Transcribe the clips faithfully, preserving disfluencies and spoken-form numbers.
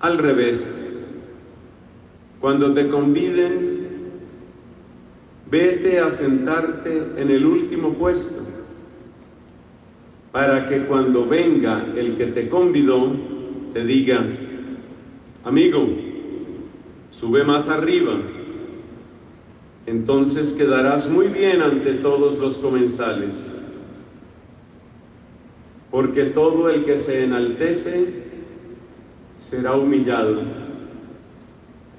al revés. Cuando te conviden, vete a sentarte en el último puesto, para que cuando venga el que te convidó, te diga: amigo, sube más arriba. Entonces quedarás muy bien ante todos los comensales, porque todo el que se enaltece será humillado,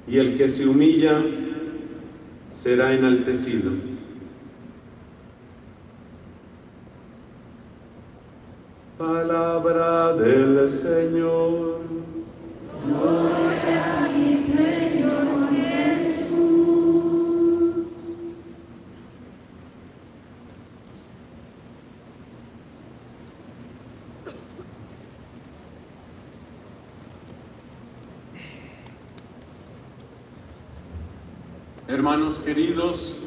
y el que se humilla será enaltecido. Palabra del Señor. Gloria a ti, Señor Jesús. Hermanos queridos,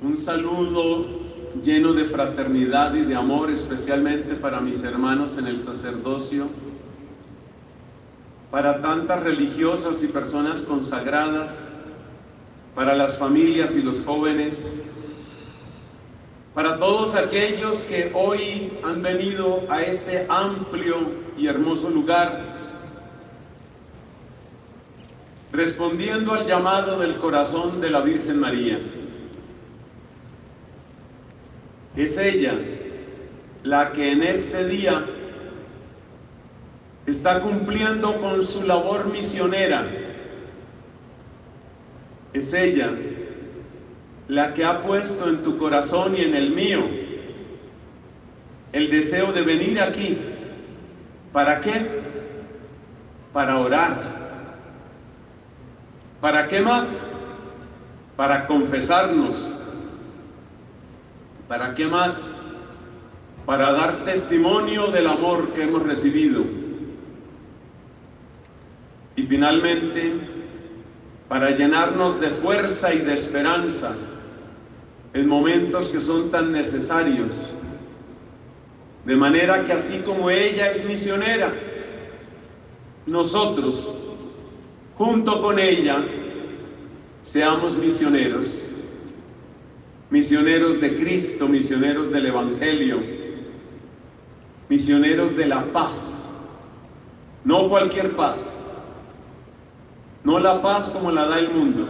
un saludo lleno de fraternidad y de amor, especialmente para mis hermanos en el sacerdocio, para tantas religiosas y personas consagradas, para las familias y los jóvenes, para todos aquellos que hoy han venido a este amplio y hermoso lugar, respondiendo al llamado del corazón de la Virgen María. Es ella la que en este día está cumpliendo con su labor misionera. Es ella la que ha puesto en tu corazón y en el mío el deseo de venir aquí. ¿Para qué? Para orar. ¿Para qué más? Para confesarnos. ¿Para qué más? Para dar testimonio del amor que hemos recibido. Y finalmente, para llenarnos de fuerza y de esperanza en momentos que son tan necesarios. De manera que así como ella es misionera, nosotros, junto con ella, seamos misioneros. Misioneros de Cristo, misioneros del Evangelio, misioneros de la paz. No cualquier paz, no la paz como la da el mundo,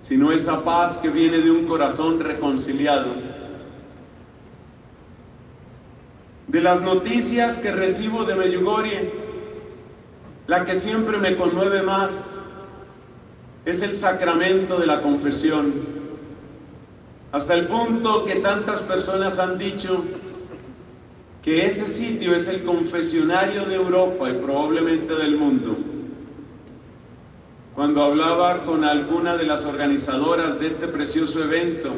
sino esa paz que viene de un corazón reconciliado. De las noticias que recibo de Medjugorje, la que siempre me conmueve más es el sacramento de la confesión. Hasta el punto que tantas personas han dicho que ese sitio es el confesionario de Europa y probablemente del mundo. Cuando hablaba con alguna de las organizadoras de este precioso evento,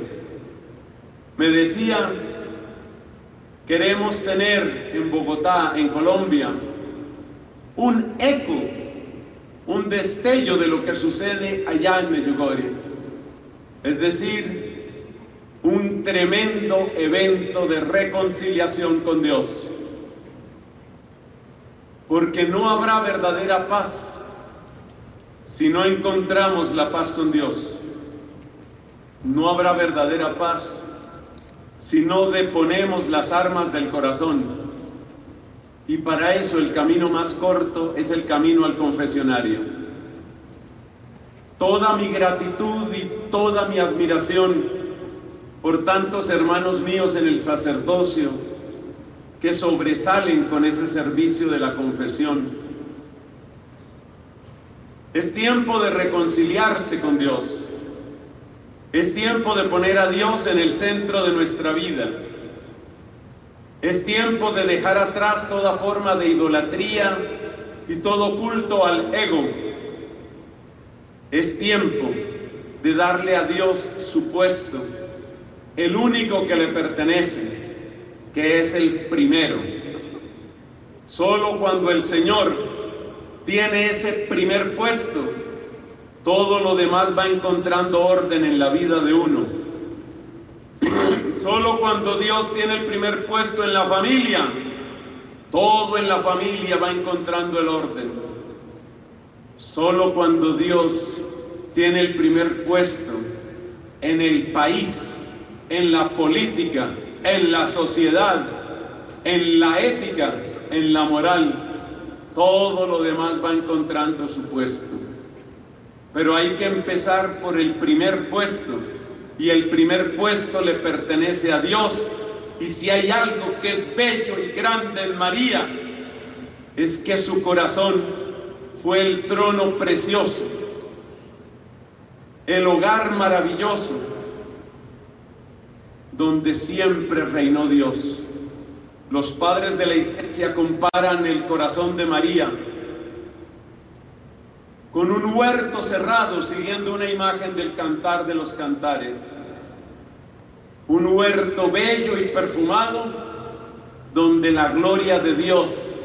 me decía: queremos tener en Bogotá, en Colombia, un eco, un destello de lo que sucede allá en Medjugorje. Es decir, un tremendo evento de reconciliación con Dios, porque no habrá verdadera paz si no encontramos la paz con Dios. No habrá verdadera paz si no deponemos las armas del corazón, y para eso el camino más corto es el camino al confesionario. Toda mi gratitud y toda mi admiración por tantos hermanos míos en el sacerdocio que sobresalen con ese servicio de la confesión. Es tiempo de reconciliarse con Dios. Es tiempo de poner a Dios en el centro de nuestra vida. Es tiempo de dejar atrás toda forma de idolatría y todo culto al ego. Es tiempo de darle a Dios su puesto, el único que le pertenece, que es el primero. Solo cuando el Señor tiene ese primer puesto, todo lo demás va encontrando orden en la vida de uno. Solo cuando Dios tiene el primer puesto en la familia, Todo en la familia va encontrando el orden. Solo cuando Dios tiene el primer puesto en el país, en la política, en la sociedad, en la ética, en la moral, todo lo demás va encontrando su puesto. Pero hay que empezar por el primer puesto, y el primer puesto le pertenece a Dios. Y si hay algo que es bello y grande en María, es que su corazón fue el trono precioso, el hogar maravilloso, donde siempre reinó Dios. Los padres de la Iglesia comparan el corazón de María con un huerto cerrado, siguiendo una imagen del Cantar de los Cantares. Un huerto bello y perfumado, donde la gloria de Dios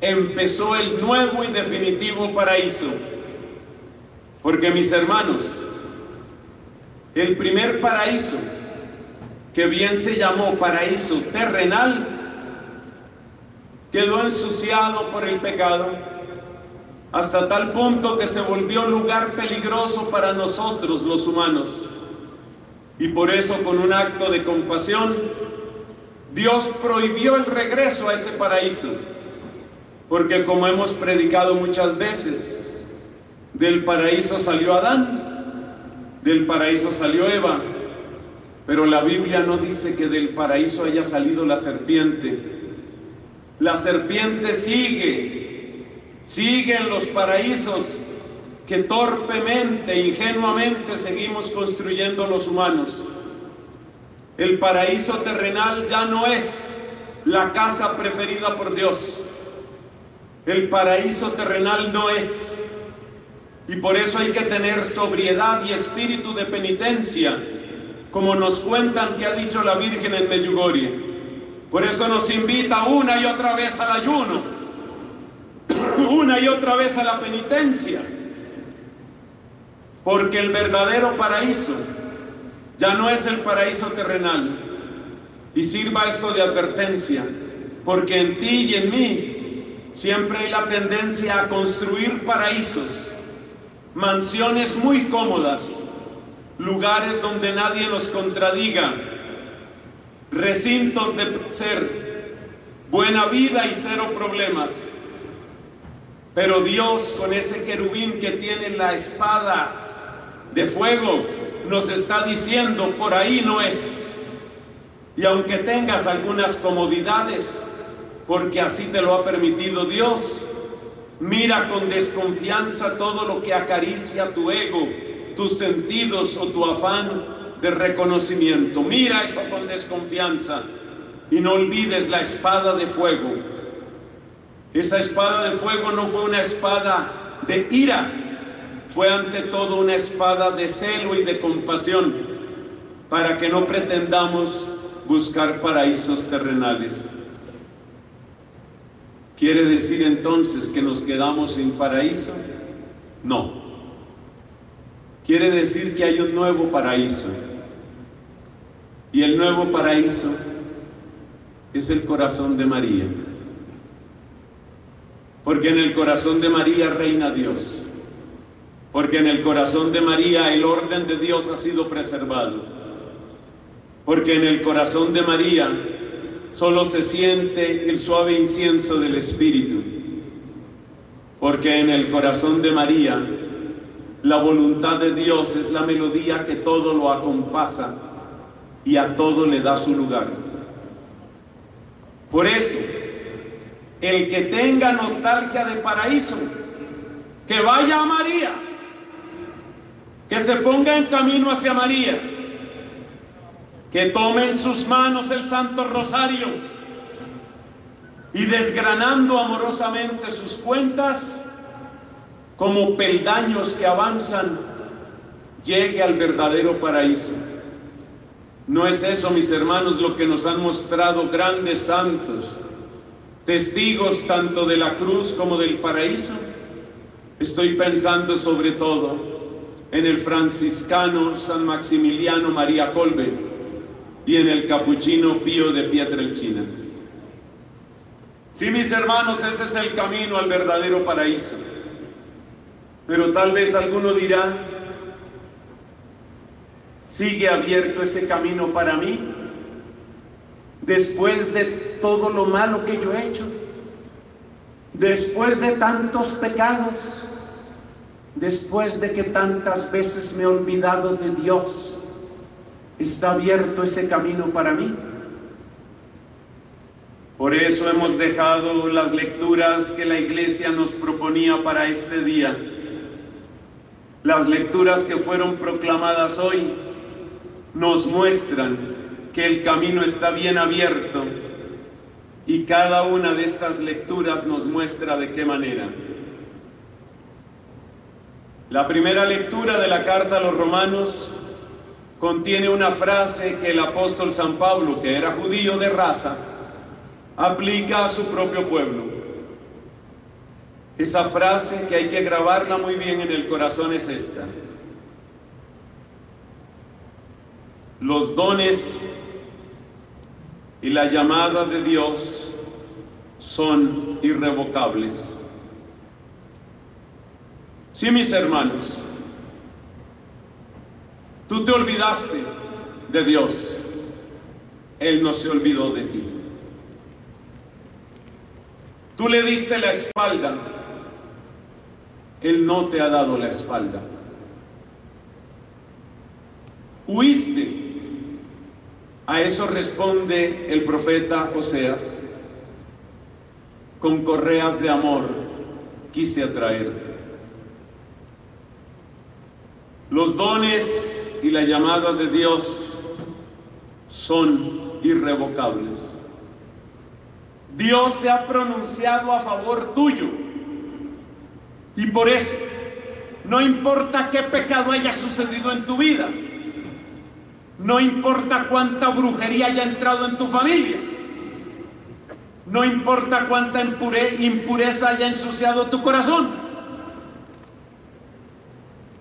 empezó el nuevo y definitivo paraíso. Porque, mis hermanos, el primer paraíso, que bien se llamó paraíso terrenal, quedó ensuciado por el pecado, hasta tal punto que se volvió lugar peligroso para nosotros los humanos. Y por eso, con un acto de compasión, Dios prohibió el regreso a ese paraíso. Porque, como hemos predicado muchas veces, del paraíso salió Adán, del paraíso salió Eva, pero la Biblia no dice que del paraíso haya salido la serpiente. La serpiente sigue, sigue en los paraísos que torpemente, ingenuamente seguimos construyendo los humanos. El paraíso terrenal ya no es la casa preferida por Dios. El paraíso terrenal no es. Y por eso hay que tener sobriedad y espíritu de penitencia, como nos cuentan que ha dicho la Virgen en Medjugorje. Por eso nos invita una y otra vez al ayuno, una y otra vez a la penitencia. Porque el verdadero paraíso ya no es el paraíso terrenal. Y sirva esto de advertencia, porque en ti y en mí siempre hay la tendencia a construir paraísos, mansiones muy cómodas, lugares donde nadie nos contradiga, recintos de placer, buena vida y cero problemas. Pero Dios, con ese querubín que tiene la espada de fuego, nos está diciendo: por ahí no es. Y aunque tengas algunas comodidades, porque así te lo ha permitido Dios, mira con desconfianza todo lo que acaricia tu ego, tus sentidos o tu afán de reconocimiento. Mira eso con desconfianza y no olvides la espada de fuego. Esa espada de fuego no fue una espada de ira, fue ante todo una espada de celo y de compasión, para que no pretendamos buscar paraísos terrenales. ¿Quiere decir entonces que nos quedamos sin paraíso? No. Quiere decir que hay un nuevo paraíso. Y el nuevo paraíso es el corazón de María. Porque en el corazón de María reina Dios. Porque en el corazón de María el orden de Dios ha sido preservado. Porque en el corazón de María solo se siente el suave incienso del Espíritu. Porque en el corazón de María la voluntad de Dios es la melodía que todo lo acompasa y a todo le da su lugar. Por eso, el que tenga nostalgia de paraíso, que vaya a María, que se ponga en camino hacia María, que tome en sus manos el Santo Rosario y, desgranando amorosamente sus cuentas, como peldaños que avanzan, llegue al verdadero paraíso. No es eso, mis hermanos, lo que nos han mostrado grandes santos, testigos tanto de la cruz como del paraíso. Estoy pensando sobre todo en el franciscano San Maximiliano María Kolbe y en el capuchino Pío de Pietrelchina. Sí, mis hermanos, ese es el camino al verdadero paraíso. Pero tal vez alguno dirá, ¿sigue abierto ese camino para mí? Después de todo lo malo que yo he hecho, después de tantos pecados, después de que tantas veces me he olvidado de Dios, ¿está abierto ese camino para mí? Por eso hemos dejado las lecturas que la Iglesia nos proponía para este día, las lecturas que fueron proclamadas hoy nos muestran que el camino está bien abierto, y cada una de estas lecturas nos muestra de qué manera. La primera lectura de la carta a los Romanos contiene una frase que el apóstol San Pablo, que era judío de raza, aplica a su propio pueblo. Esa frase, que hay que grabarla muy bien en el corazón, es esta: los dones y la llamada de Dios son irrevocables. Sí, mis hermanos, tú te olvidaste de Dios, Él no se olvidó de ti. Tú le diste la espalda, Él no te ha dado la espalda. Huiste. A eso responde el profeta Oseas: con correas de amor quise atraerte. Los dones y la llamada de Dios son irrevocables. Dios se ha pronunciado a favor tuyo, y por eso no importa qué pecado haya sucedido en tu vida, no importa cuánta brujería haya entrado en tu familia, no importa cuánta impure, impureza haya ensuciado tu corazón,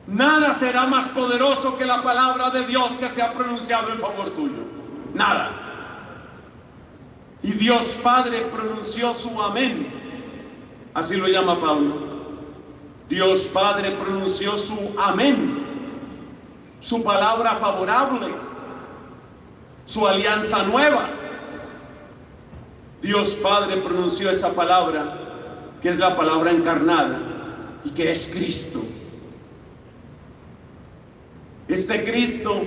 nada será más poderoso que la palabra de Dios que se ha pronunciado en favor tuyo, nada. Y Dios Padre pronunció su amén, así lo llama Pablo. Dios Padre pronunció su amén, su palabra favorable, su alianza nueva. Dios Padre pronunció esa palabra, que es la palabra encarnada y que es Cristo. Este Cristo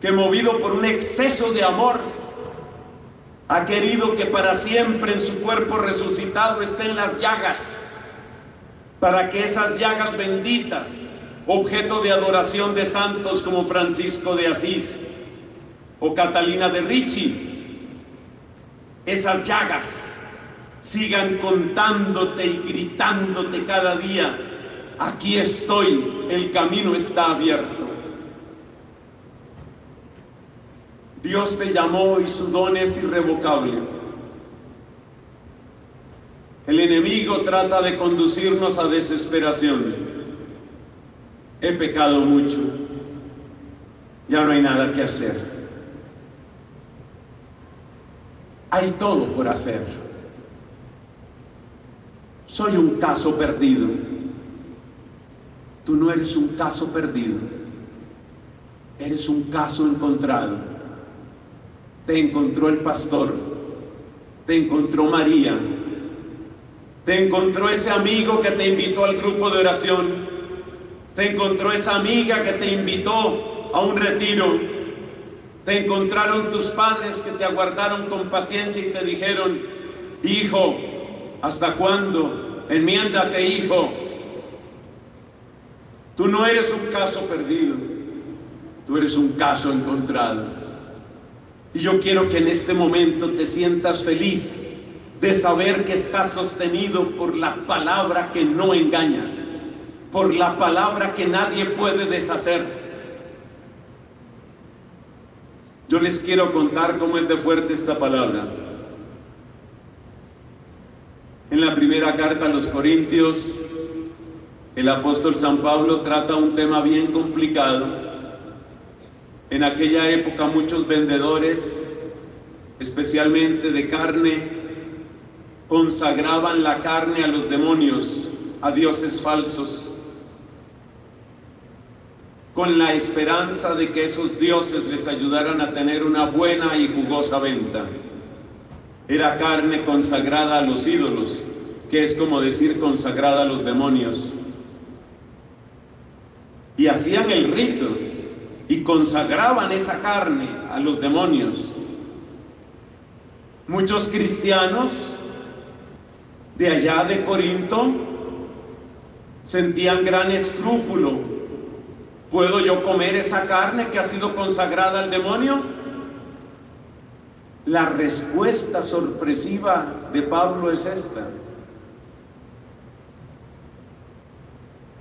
que, movido por un exceso de amor, ha querido que para siempre en su cuerpo resucitado estén las llagas, para que esas llagas benditas, objeto de adoración de santos como Francisco de Asís o Catalina de Ricci, esas llagas sigan contándote y gritándote cada día: aquí estoy, el camino está abierto. Dios te llamó y su don es irrevocable. El enemigo trata de conducirnos a desesperación. He pecado mucho, ya no hay nada que hacer. Hay todo por hacer. Soy un caso perdido. Tú no eres un caso perdido, eres un caso encontrado. Te encontró el pastor, te encontró María, te encontró ese amigo que te invitó al grupo de oración, te encontró esa amiga que te invitó a un retiro, te encontraron tus padres que te aguardaron con paciencia y te dijeron: hijo, ¿hasta cuándo? Enmiéndate, hijo. Tú no eres un caso perdido, tú eres un caso encontrado. Y yo quiero que en este momento te sientas feliz de saber que estás sostenido por la palabra que no engaña, por la palabra que nadie puede deshacer. Yo les quiero contar cómo es de fuerte esta palabra. En la primera carta a los Corintios, el apóstol San Pablo trata un tema bien complicado. En aquella época muchos vendedores, especialmente de carne, consagraban la carne a los demonios, a dioses falsos, con la esperanza de que esos dioses les ayudaran a tener una buena y jugosa venta. Era carne consagrada a los ídolos, que es como decir consagrada a los demonios. Y hacían el rito y consagraban esa carne a los demonios. Muchos cristianos de allá de Corinto sentían gran escrúpulo. ¿Puedo yo comer esa carne que ha sido consagrada al demonio? La respuesta sorpresiva de Pablo es esta: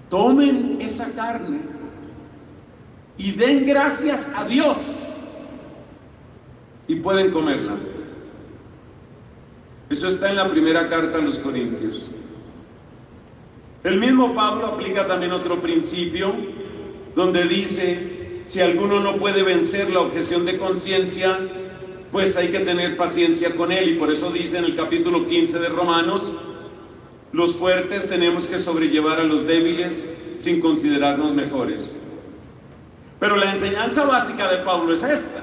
tomen esa carne y den gracias a Dios y pueden comerla. Eso está en la primera carta a los Corintios. El mismo Pablo aplica también otro principio, donde dice, si alguno no puede vencer la objeción de conciencia, pues hay que tener paciencia con él. Y por eso dice en el capítulo quince de Romanos, los fuertes tenemos que sobrellevar a los débiles sin considerarnos mejores. Pero la enseñanza básica de Pablo es esta.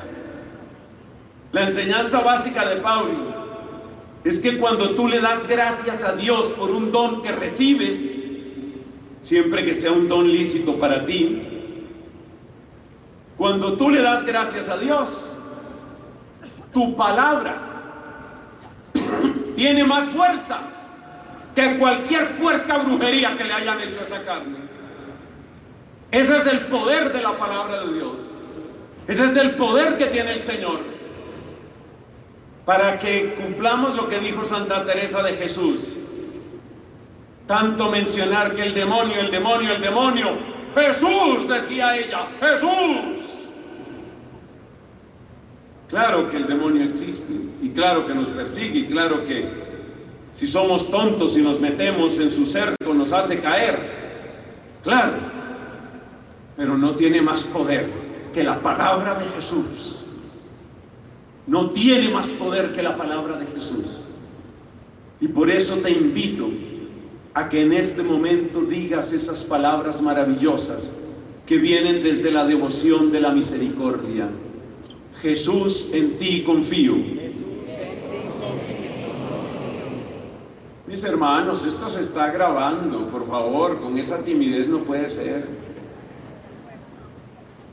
La enseñanza básica de Pablo es que cuando tú le das gracias a Dios por un don que recibes, siempre que sea un don lícito para ti, cuando tú le das gracias a Dios, tu palabra tiene más fuerza que cualquier puerca brujería que le hayan hecho a esa carne. Ese es el poder de la palabra de Dios. Ese es el poder que tiene el Señor. Para que cumplamos lo que dijo Santa Teresa de Jesús. Tanto mencionar que el demonio, el demonio, el demonio. Jesús, decía ella, Jesús. Claro que el demonio existe y claro que nos persigue y claro que si somos tontos y nos metemos en su cerco, nos hace caer. Claro, pero no tiene más poder que la palabra de Jesús. No tiene más poder que la palabra de Jesús. Y por eso te invito a que en este momento digas esas palabras maravillosas que vienen desde la devoción de la misericordia. Jesús, en ti confío. Mis hermanos, esto se está grabando, por favor, con esa timidez no puede ser.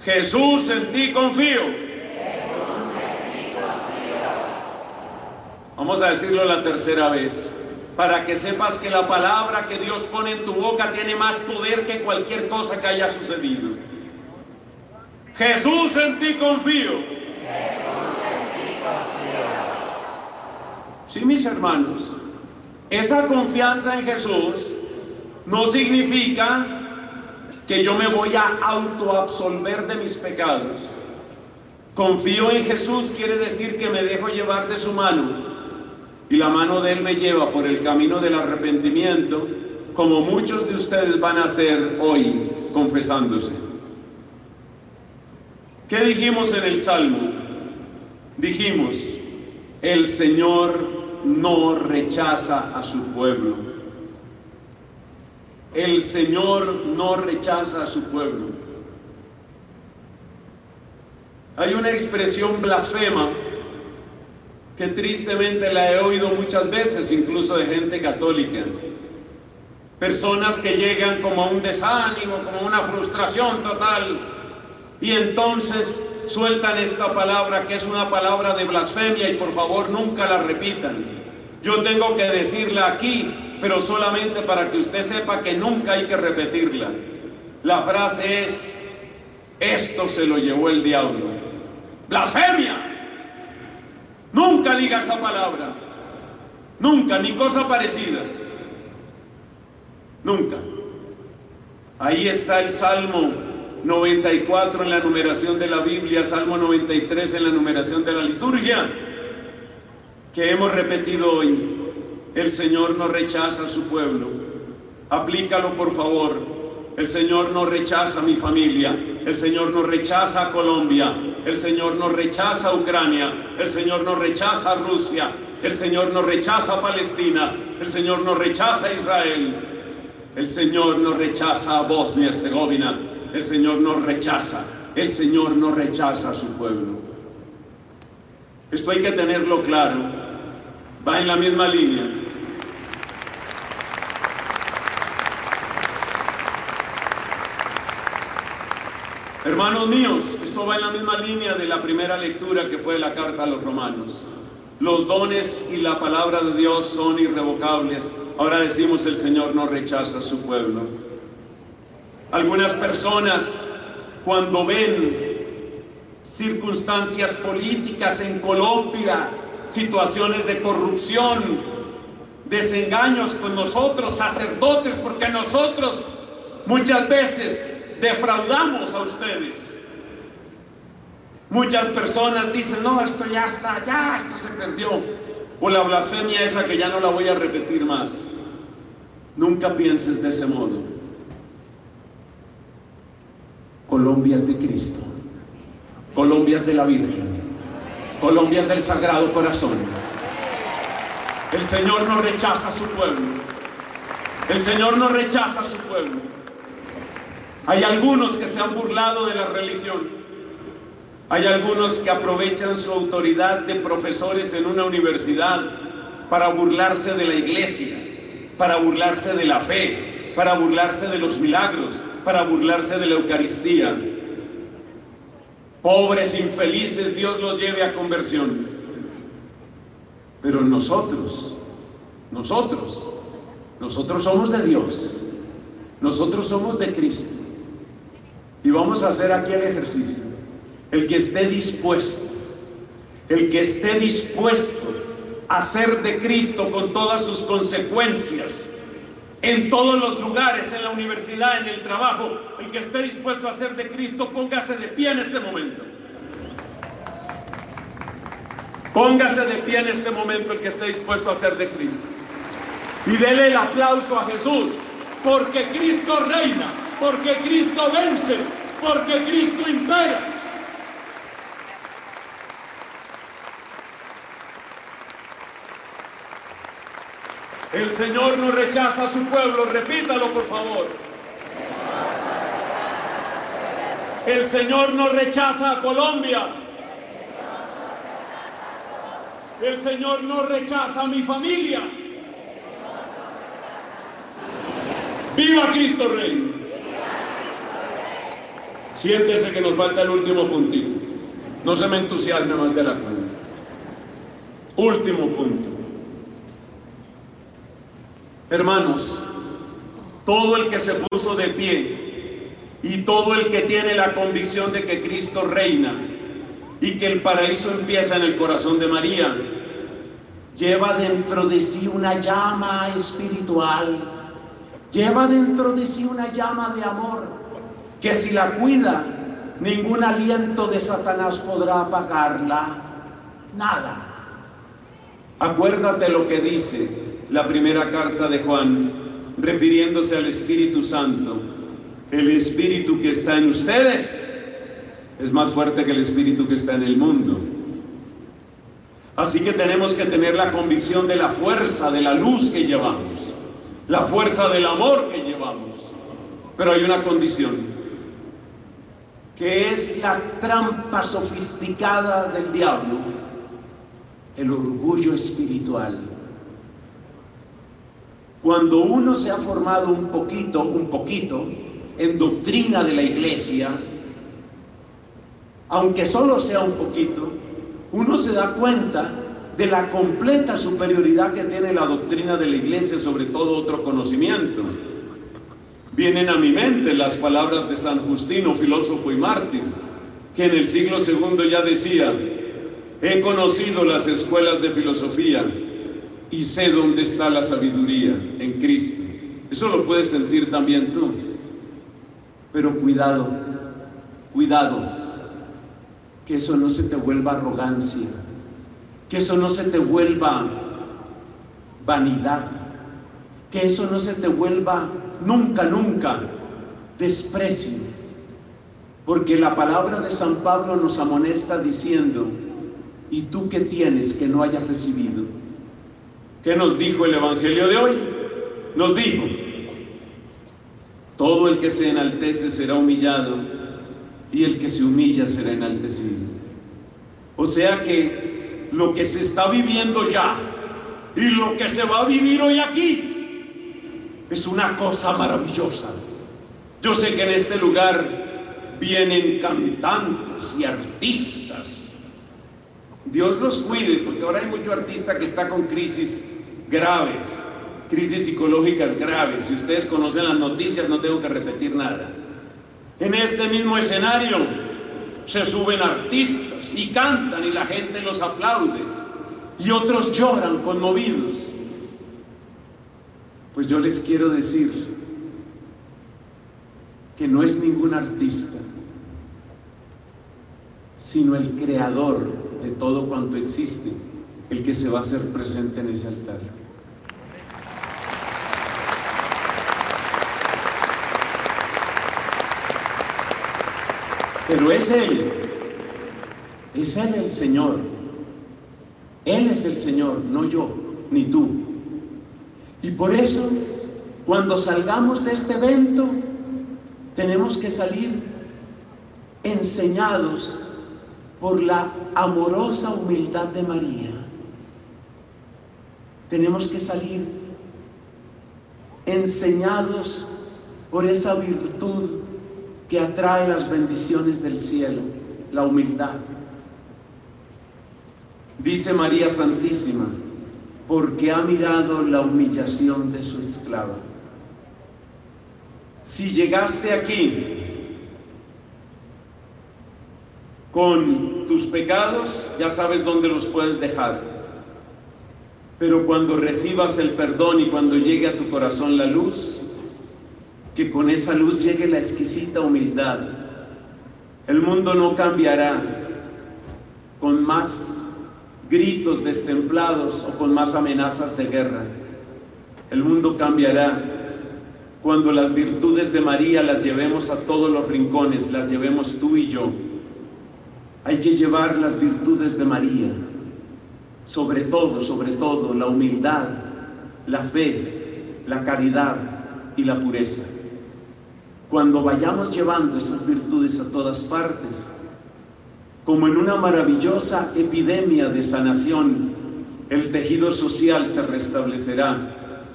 Jesús, en ti confío. Jesús, en ti confío. Vamos a decirlo la tercera vez, para que sepas que la palabra que Dios pone en tu boca tiene más poder que cualquier cosa que haya sucedido. Jesús, en ti confío. Jesús, en ti confío. Sí, mis hermanos. Esa confianza en Jesús no significa que yo me voy a autoabsolver de mis pecados. Confío en Jesús quiere decir que me dejo llevar de su mano, y la mano de Él me lleva por el camino del arrepentimiento, como muchos de ustedes van a hacer hoy, confesándose. ¿Qué dijimos en el Salmo? Dijimos, el Señor no rechaza a su pueblo. El Señor no rechaza a su pueblo. Hay una expresión blasfema que tristemente la he oído muchas veces, incluso de gente católica. Personas que llegan como a un desánimo, como una frustración total, y entonces sueltan esta palabra que es una palabra de blasfemia, y por favor nunca la repitan. Yo tengo que decirla aquí, pero solamente para que usted sepa que nunca hay que repetirla. La frase es, esto se lo llevó el diablo. ¡Blasfemia! Nunca diga esa palabra. Nunca, ni cosa parecida. Nunca. Ahí está el Salmo noventa y cuatro en la numeración de la Biblia, Salmo noventa y tres en la numeración de la liturgia, que hemos repetido hoy. El Señor no rechaza a su pueblo. Aplícalo, por favor. El Señor no rechaza a mi familia. El Señor no rechaza a Colombia. El Señor no rechaza a Ucrania. El Señor no rechaza a Rusia. El Señor no rechaza a Palestina, el Señor no rechaza a Israel, el Señor no rechaza a Bosnia y Herzegovina, el Señor no rechaza, el Señor no rechaza a su pueblo. Esto hay que tenerlo claro, va en la misma línea. Hermanos míos, esto va en la misma línea de la primera lectura que fue la carta a los romanos. Los dones y la palabra de Dios son irrevocables. Ahora decimos, el Señor no rechaza a su pueblo. Algunas personas, cuando ven circunstancias políticas en Colombia, situaciones de corrupción, desengaños con nosotros, sacerdotes, porque nosotros muchas veces defraudamos a ustedes. Muchas personas dicen, no, esto ya está, ya, esto se perdió. O la blasfemia esa que ya no la voy a repetir más. Nunca pienses de ese modo. Colombia es de Cristo. Colombia es de la Virgen. Colombia es del Sagrado Corazón. El Señor no rechaza a su pueblo. El Señor no rechaza a su pueblo. Hay algunos que se han burlado de la religión. Hay algunos que aprovechan su autoridad de profesores en una universidad para burlarse de la iglesia, para burlarse de la fe, para burlarse de los milagros, para burlarse de la Eucaristía. Pobres infelices, Dios los lleve a conversión. Pero nosotros, nosotros, nosotros somos de Dios, nosotros somos de Cristo. Y vamos a hacer aquí el ejercicio. El que esté dispuesto, el que esté dispuesto a ser de Cristo con todas sus consecuencias, en todos los lugares, en la universidad, en el trabajo, el que esté dispuesto a ser de Cristo, póngase de pie en este momento. Póngase de pie en este momento el que esté dispuesto a ser de Cristo. Y dele el aplauso a Jesús, porque Cristo reina, porque Cristo vence, porque Cristo impera. El Señor no rechaza a su pueblo, repítalo por favor. El Señor no rechaza a Colombia. El Señor no rechaza a mi familia. ¡Viva Cristo Rey! Siéntese que nos falta el último puntito. No se me entusiasme más de la cuenta. Último punto. Hermanos, todo el que se puso de pie y todo el que tiene la convicción de que Cristo reina y que el paraíso empieza en el corazón de María, lleva dentro de sí una llama espiritual, lleva dentro de sí una llama de amor, que si la cuida, ningún aliento de Satanás podrá apagarla, nada. Acuérdate lo que dice la primera carta de Juan, refiriéndose al Espíritu Santo. El Espíritu que está en ustedes es más fuerte que el Espíritu que está en el mundo. Así que tenemos que tener la convicción de la fuerza, de la luz que llevamos, la fuerza del amor que llevamos. Pero hay una condición, que es la trampa sofisticada del diablo, el orgullo espiritual. Cuando uno se ha formado un poquito, un poquito, en doctrina de la iglesia, aunque solo sea un poquito, uno se da cuenta de la completa superioridad que tiene la doctrina de la iglesia sobre todo otro conocimiento. Vienen a mi mente las palabras de San Justino, filósofo y mártir, que en el siglo segundo ya decía: he conocido las escuelas de filosofía, y sé dónde está la sabiduría, en Cristo. Eso lo puedes sentir también tú. Pero cuidado, cuidado, que eso no se te vuelva arrogancia, que eso no se te vuelva vanidad, que eso no se te vuelva nunca, nunca desprecio. Porque la palabra de San Pablo nos amonesta diciendo: ¿y tú qué tienes que no hayas recibido? ¿Qué nos dijo el Evangelio de hoy? Nos dijo: todo el que se enaltece será humillado y el que se humilla será enaltecido. O sea que lo que se está viviendo ya y lo que se va a vivir hoy aquí es una cosa maravillosa. Yo sé que en este lugar vienen cantantes y artistas. Dios los cuide, porque ahora hay mucho artista que está con crisis graves, crisis psicológicas graves. Si ustedes conocen las noticias, no tengo que repetir nada. En este mismo escenario se suben artistas y cantan y la gente los aplaude y otros lloran conmovidos. Pues yo les quiero decir que no es ningún artista, sino el creador de todo cuanto existe, el que se va a hacer presente en ese altar. Pero es Él, es Él el Señor, Él es el Señor, no yo, ni tú. Y por eso, cuando salgamos de este evento, tenemos que salir enseñados por la amorosa humildad de María. Tenemos que salir enseñados por esa virtud que atrae las bendiciones del cielo, la humildad. Dice María Santísima: porque ha mirado la humillación de su esclava. Si llegaste aquí con tus pecados, ya sabes dónde los puedes dejar. Pero cuando recibas el perdón y cuando llegue a tu corazón la luz, que con esa luz llegue la exquisita humildad. El mundo no cambiará con más gritos destemplados o con más amenazas de guerra. El mundo cambiará cuando las virtudes de María las llevemos a todos los rincones, las llevemos tú y yo. Hay que llevar las virtudes de María, sobre todo, sobre todo, la humildad, la fe, la caridad y la pureza. Cuando vayamos llevando esas virtudes a todas partes, como en una maravillosa epidemia de sanación, el tejido social se restablecerá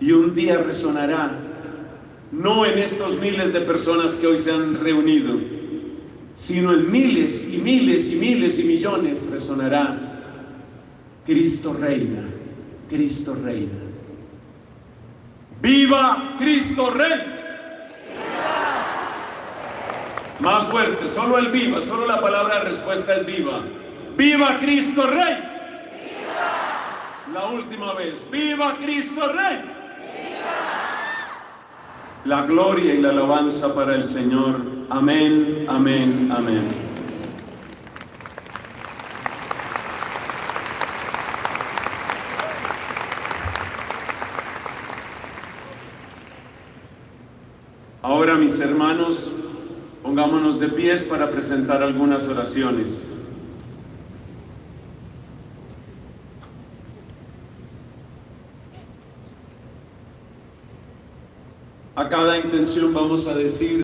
y un día resonará, no en estos miles de personas que hoy se han reunido, sino en miles y miles y miles y millones resonará: Cristo reina, Cristo reina. ¡Viva Cristo Rey! Más fuerte, solo el viva, solo la palabra de respuesta es viva. ¡Viva Cristo Rey! ¡Viva! La última vez, ¡viva Cristo Rey! ¡Viva! La gloria y la alabanza para el Señor. Amén, amén, amén. Ahora, mis hermanos, pongámonos de pies para presentar algunas oraciones. A cada intención vamos a decir: